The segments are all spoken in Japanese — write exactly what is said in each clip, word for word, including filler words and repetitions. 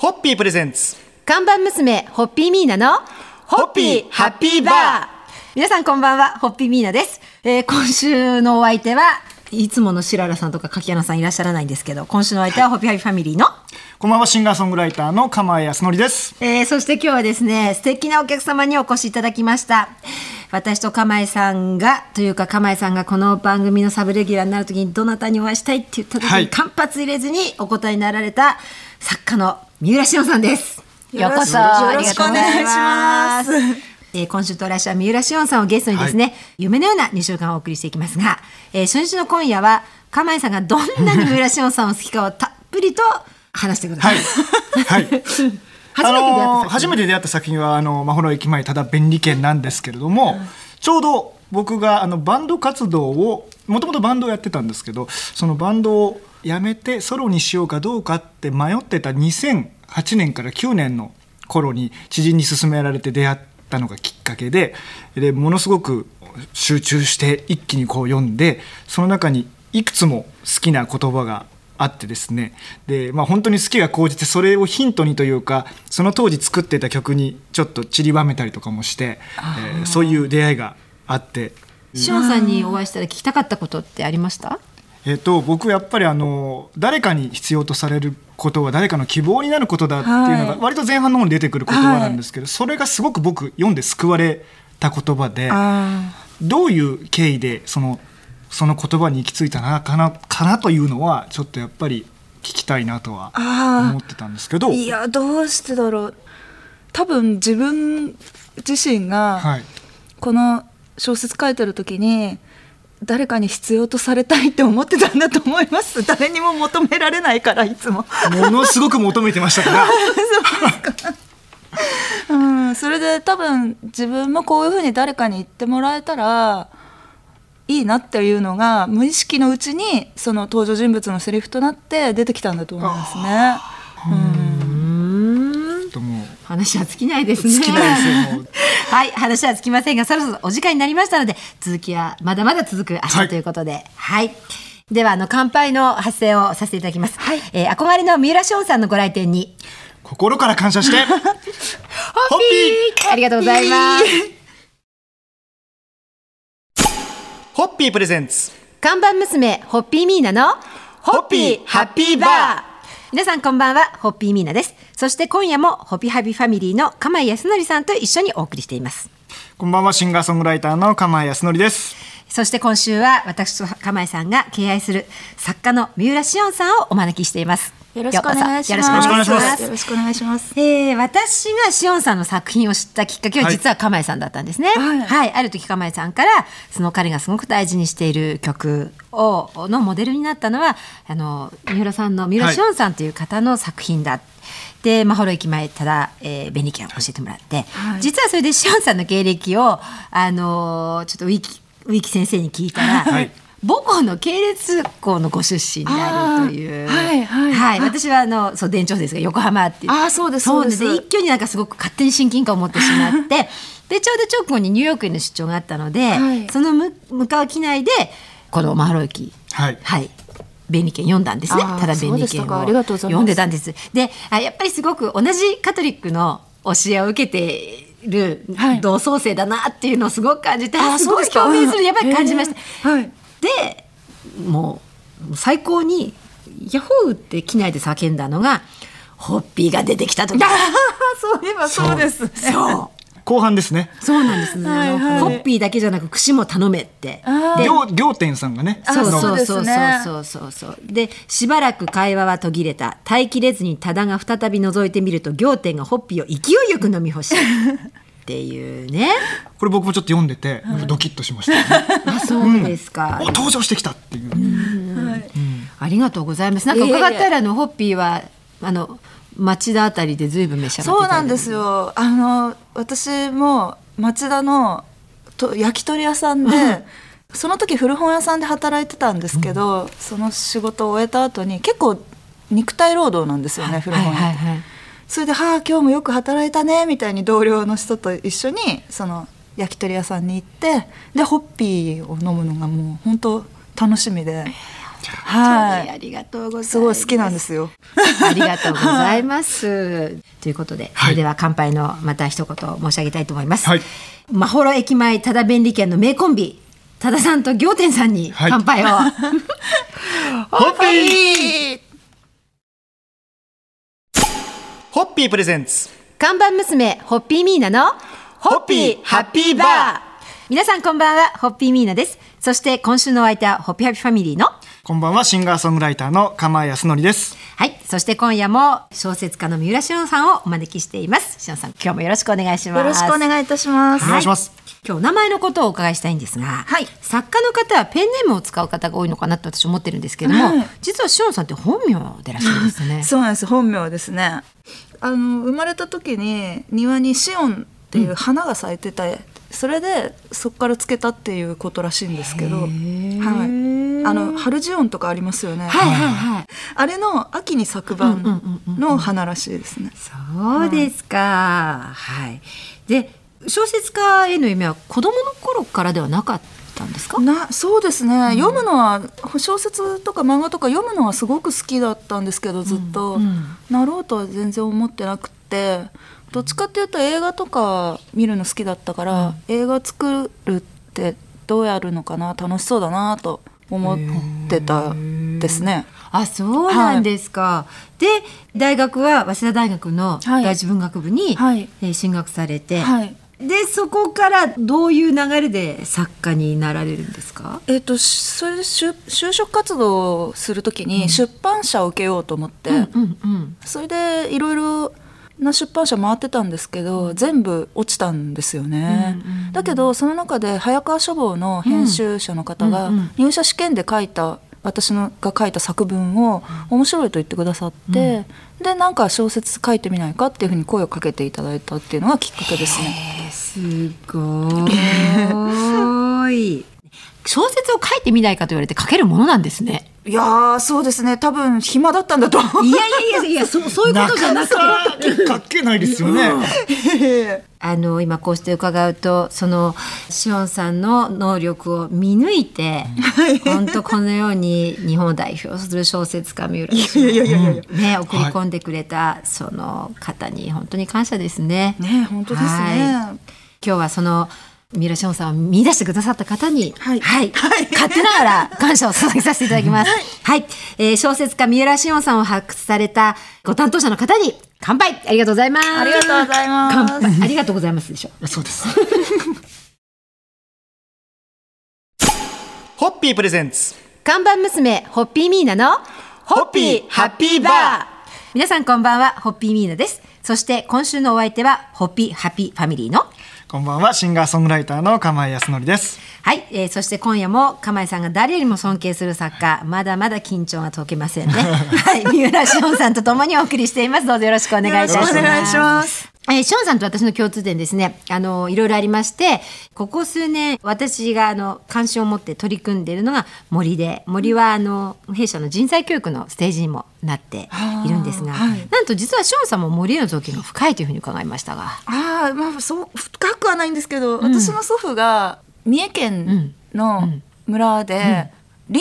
ホッピープレゼンツ看板娘ホッピーミーナのホッピーハッピーバー。皆さんこんばんは、ホッピーミーナです。えー、今週のお相手はいつもの白良さんとか柿花さんいらっしゃらないんですけど、今週のお相手はホッピーハッピーファミリーの、はい、こんばんは、シンガーソングライターの鎌谷康則です。えー、そして今日はですね、素敵なお客様にお越しいただきました。私と鎌谷さんがというか鎌谷さんがこの番組のサブレギュラーになるときにどなたにお会いしたいって言ったときに間髪入れずにお答えになられた作家の三浦紫音さんです。ようこそ、ありがとうございます。えー、今週と来週は三浦紫音さんをゲストにですね、はい、夢のようなにしゅうかんをお送りしていきますが、えー、初日の今夜は鎌谷さんがどんなに三浦紫音さんを好きかをたっぷりと話してください。はい、はいあのー、初めて出会った作品はあの眞秀、ま、駅前ただ便利軒なんですけれども、うん、ちょうど僕があのバンド活動をもともとバンドをやってたんですけど、そのバンドをやめてソロにしようかどうかって迷ってたにせんはちねんからきゅうねんの頃に知人に勧められて出会ったのがきっかけ で, でものすごく集中して一気にこう読んで、その中にいくつも好きな言葉があってですね、で、まあ、本当に好きが高じてそれをヒントにというか、その当時作ってた曲にちょっと散りばめたりとかもして、えー、そういう出会いがあって。紫音さんにお会いしたら聞きたかったことってありました？えー、と僕やっぱりあの誰かに必要とされることは誰かの希望になることだっていうのが割と前半の方に出てくる言葉なんですけど、それがすごく僕読んで救われた言葉で、どういう経緯でそのその言葉に行き着いたなかなかなというのはちょっとやっぱり聞きたいなとは思ってたんですけど、いやどうしてだろう、多分自分自身がこの小説書いてる時に誰かに必要とされたいって思ってたんだと思います。誰にも求められないからいつもものすごく求めてましたからそう、うん、それで多分自分もこういうふうに誰かに言ってもらえたらいいなっていうのが無意識のうちにその登場人物のセリフとなって出てきたんだと思いますね。うんうん、もう話は尽きないですね。尽きないですよもうはい、話は尽きませんが、そろそろお時間になりましたので、続きはまだまだ続く明日ということで、はい、はい、ではあの乾杯の発声をさせていただきます。はい、えー、憧れの三浦紫音さんのご来店に心から感謝してホッピーありがとうございます。ホッピープレゼンツ看板娘ホッピーミーナのホッピーハッピーバー。皆さんこんばんは、ホッピーミーナです。そして今夜もホッピーハッピーファミリーの鎌谷康則さんと一緒にお送りしています。こんばんは、シンガーソングライターの鎌谷康則です。そして今週は私と鎌谷さんが敬愛する作家の三浦紫音さんをお招きしています。よろしくお願いします。よろしくお願いします。えー、私が紫音さんの作品を知ったきっかけは実は鎌谷さんだったんですね。はいはい、ある時鎌谷さんからその彼がすごく大事にしている曲をのモデルになったのはあの三浦さんの三浦紫音さんという方の作品だ、はい、で眞秀駅前ただ、えー、便利券を教えてもらって、はい、実はそれで紫音さんの経歴をあのちょっとウィキ、ウィキ先生に聞いたら、はい、母校の系列校のご出身であるという、はいはいはい、私はあのそう田園調布ですが横浜っていう、あそうですそうですそうです、一挙になんかすごく勝手に親近感を持ってしまってでちょうど直後にニューヨークへの出張があったので、はい、その 向, 向かう機内でこの眞秀駅、はいはい、便利券読んだんですね。ただ便利券を読んでたんです。であやっぱりすごく同じカトリックの教えを受けてる同窓生だなっていうのをすごく感じて、はい、すごい共鳴するやっぱり感じました。はいでもう最高にヤッホーって機内で叫んだのがホッピーが出てきた時そういえばそうですね。そう後半ですね。そうなんですね、はいはい、ホッピーだけじゃなく串も頼めって両店さんがね。そうそうそうそうそうそうでしばらく会話は途切れた。耐えきれずに多田が再び覗いてみると両店がホッピーを勢いよく飲み干しっていうね、これ僕もちょっと読んでて、はい、ドキッとしました、ね、あそうですか、うん、登場してきたっていう、うんはいうん、ありがとうございます。なんか伺ったらのホッピーはあの町田あたりでずいぶん召し上がっていただいて。そうなんですよ。あの私も町田のと焼き鳥屋さんで、うん、その時古本屋さんで働いてたんですけど、うん、その仕事を終えた後に結構肉体労働なんですよね、はい、古本屋って、はいはいはい、それではあ今日もよく働いたねみたいに同僚の人と一緒にその焼き鳥屋さんに行ってでホッピーを飲むのがもう本当楽しみで、はい、ありがとうございます。すごい好きなんですよ。ありがとうございますということで、それでは乾杯のまた一言申し上げたいと思います、はい、まほろ駅前ただ便利券の名コンビ多田さんと仰天さんに乾杯を、はい、ホッピーホッピープレゼンツ看板娘ホッピーミーナのホッピーハッピーバー。皆さんこんばんは、ホッピーミーナです。そして今週のお相手はホッピーハッピーファミリーのこんばんはシンガーソングライターの釜谷康則です。はい、そして今夜も小説家の三浦しのさんをお招きしています。しのさん今日もよろしくお願いします。よろしくお願いいたします、はい、お願いします。今日お名前のことをお伺いしたいんですが、はい、作家の方はペンネームを使う方が多いのかなと私思ってるんですけども、うん、実はしのさんって本名でらっしゃるんですね。そうなんです、本名ですね。あの生まれた時に庭にシオンっていう花が咲いてた、うん、それでそこからつけたっていうことらしいんですけど、はい、あの春ジオンとかありますよね、はいはいはい、あれの秋に咲く版の花らしいですね、うんうんうんうん、そうですか、うん、はい、で小説家への夢は子どもの頃からではなかったんですか？なそうですね、うん、読むのは小説とか漫画とか読むのはすごく好きだったんですけどずっと、うんうん、なろうとは全然思ってなくて、どっちかっていうと映画とか見るの好きだったから、うん、映画作るってどうやるのかな楽しそうだなと思ってたですね。あ、そうなんですか、はい、で大学は早稲田大学の外事文学部に、はいはい、進学されて、はい、でそこからどういう流れで作家になられるんですか？えーと、それで就職活動をするときに出版社を受けようと思って、うんうんうんうん、それでいろいろな出版社回ってたんですけど全部落ちたんですよね、うんうんうん、だけどその中で早川書房の編集者の方が入社試験で書いた、私のが書いた作文を面白いと言ってくださって、うん、でなんか小説書いてみないかっていうふうに声をかけていただいたっていうのがきっかけですね。すごい小説を書いてみないかと言われて書けるものなんですね。いやそうですね、多分暇だったんだと。いやいやいやいや そ, そういうことじゃなくて書けないですよね、うん、あの今こうして伺うとそのしおんさんの能力を見抜いて本当このように日本を代表する小説家三浦しのを、ね、送り込んでくれたその方に本当に感謝ですね。ね、本当ですね、はい、今日はその三浦しのさんを見出してくださった方に、はいはいはい、勝手ながら感謝を捧げさせていただきます、はい、えー、小説家三浦しのさんを発掘されたご担当者の方に乾杯。ありがとうございます。ありがとうございます。ありがとうございますでしょ。そうですホッピープレゼンツ看板娘ホッピーミーナのホッピーハッピーバー。皆さんこんばんは、ホッピーミーナです。そして今週のお相手はホッピーハッピーファミリーのこんばんは、シンガーソングライターの釜井康則です。はい、えー、そして今夜も釜井さんが誰よりも尊敬する作家、まだまだ緊張が解けませんね。はい、三浦しのさんとともにお送りしています。どうぞよろしくお願いいたします。よろしくお願いします。えー、しのさんと私の共通点ですね、あのいろいろありまして、ここ数年私があの関心を持って取り組んでいるのが森で、森はあの弊社の人材教育のステージにもなっているんですが、はい、なんと実はしのさんも森への造詣が深いというふうに伺いましたが。あ、まあ、そう深くはないんですけど、うん、私の祖父が三重県の村で、うんうんうん、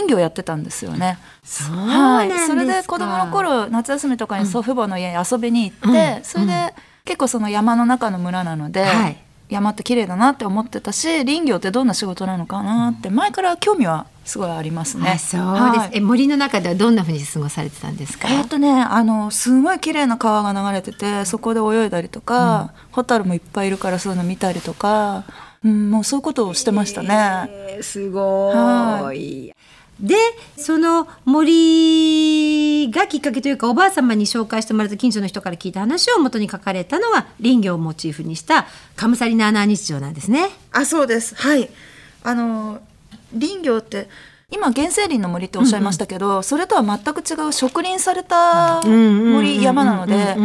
林業やってたんですよね。そうなんですか。はい、それで子供の頃夏休みとかに祖父母の家に遊びに行って、うん、それで、うん、結構その山の中の村なので、はい、山って綺麗だなって思ってたし、林業ってどんな仕事なのかなって前から興味はすごいありますね。あ、そうです、はい、え森の中ではどんな風に過ごされてたんですか？えーっとね、あのすごい綺麗な川が流れてて、そこで泳いだりとか、うん、ホタルもいっぱいいるからそういうの見たりとか、うん、もうそういうことをしてましたね、えー、すごい。でその森がきっかけというか、おばあ様に紹介してもらった近所の人から聞いた話を元に書かれたのが林業をモチーフにしたカムサリナーナー日常なんですね。あ、そうです、はい、あの林業って今原生林の森っておっしゃいましたけど、うんうん、それとは全く違う植林された森山なので、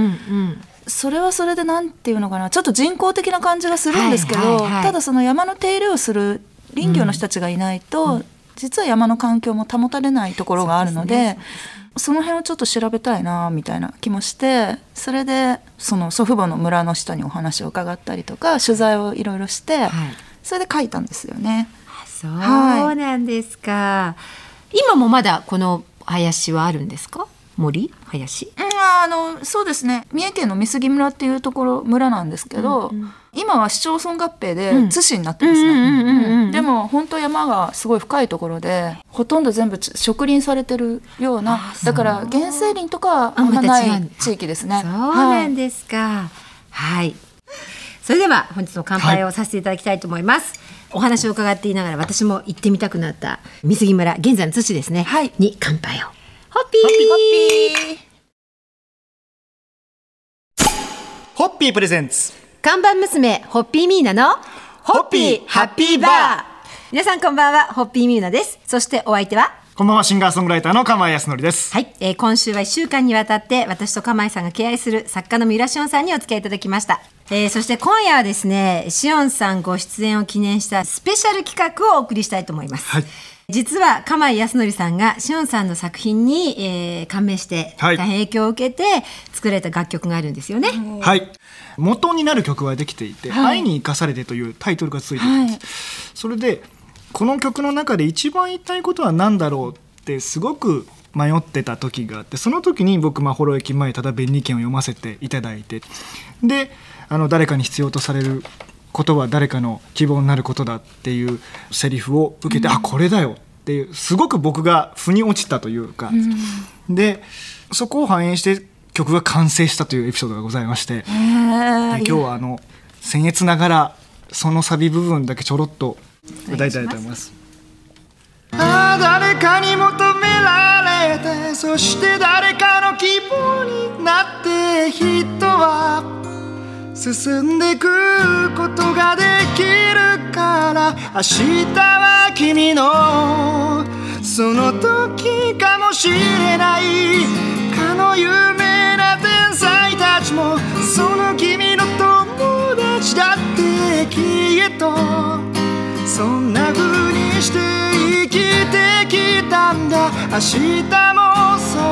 それはそれでなんていうのかな、ちょっと人工的な感じがするんですけど、はいはいはい、ただその山の手入れをする林業の人たちがいないと、うんうん、実は山の環境も保たれないところがあるの で, そ, で、ね、その辺をちょっと調べたいなみたいな気もして、それでその祖父母の村の人にお話を伺ったりとか取材をいろいろして、はい、それで書いたんですよね。あ、そうなんですか、はい、今もまだこの林はあるんですか？森林、うん、あのそうですね、三重県の美杉村っていうところ村なんですけど、うんうん、今は市町村合併で津市になってますね。でも本当山がすごい深いところでほとんど全部植林されてるような、だから原生林とかあんまない地域ですね。そうなんですか。はい、はい、それでは本日の乾杯をさせていただきたいと思います、はい、お話を伺っていながら私も行ってみたくなった美杉村、現在の津市ですね、はい、に乾杯を。ホッピーホッピープレゼンツ看板娘ホッピーミーナのホッピーハッピーバー。皆さんこんばんは、ホッピーミーナです。そしてお相手はこんばんは、シンガーソングライターの釜井康則です。はい、えー、今週はいっしゅうかんにわたって私と釜井さんが敬愛する作家の三浦紫音さんにお付き合いいただきました。えー、そして今夜はですね、紫音さんご出演を記念したスペシャル企画をお送りしたいと思います。はい、実は釜井康則さんが紫音さんの作品に、えー、感銘して大変影響を受けて作られた楽曲があるんですよね。はい、元になる曲はできていて、はい、愛に生かされてというタイトルがついています、はい、それでこの曲の中で一番言いたいことは何だろうってすごく迷ってた時があって、その時に僕まほろ駅前ただ便利券を読ませていただいて、であの誰かに必要とされることは誰かの希望になることだっていうセリフを受けて、うん、あこれだよっていうすごく僕が腑に落ちたというか、うん、でそこを反映して曲が完成したというエピソードがございまして、今日はあの僭越ながらそのサビ部分だけちょろっと歌いたいと思います。あ誰かに求められて、そして誰かの希望になって、人は進んでくことができるから、明日は君のその時かもしれない、かの有名な天才たちもその君の友達だってきっと、そんな風にして生きてきたんだ。明日もそう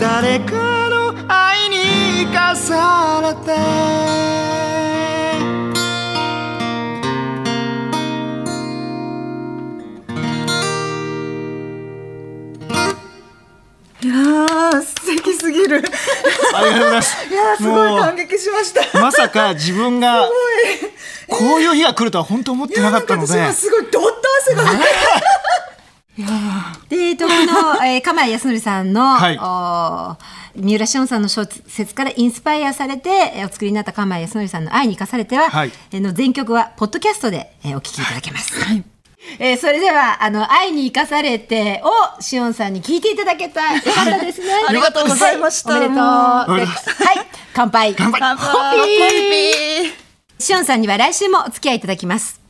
誰かの愛に生かされて、いやー素敵すぎる。ありがとうございます。いやすごい感激しました。まさか自分がこういう日が来るとは本当思ってなかったので、いやなんか私はすごいドッと汗が出ていやで特の、えー、釜井康則さんの、はい、三浦紫音さんの小説からインスパイアされてお作りになった釜井康則さんの愛に生かされては、はい、の全曲はポッドキャストでお聴きいただけます、はい。えー、それではあの愛に生かされてを紫音さんに聴いていただけたよかったですね。ありがとうございました、はい、おめでとう。はい、乾杯。乾杯。ホッピー。紫音さんには来週もお付き合いいただきます。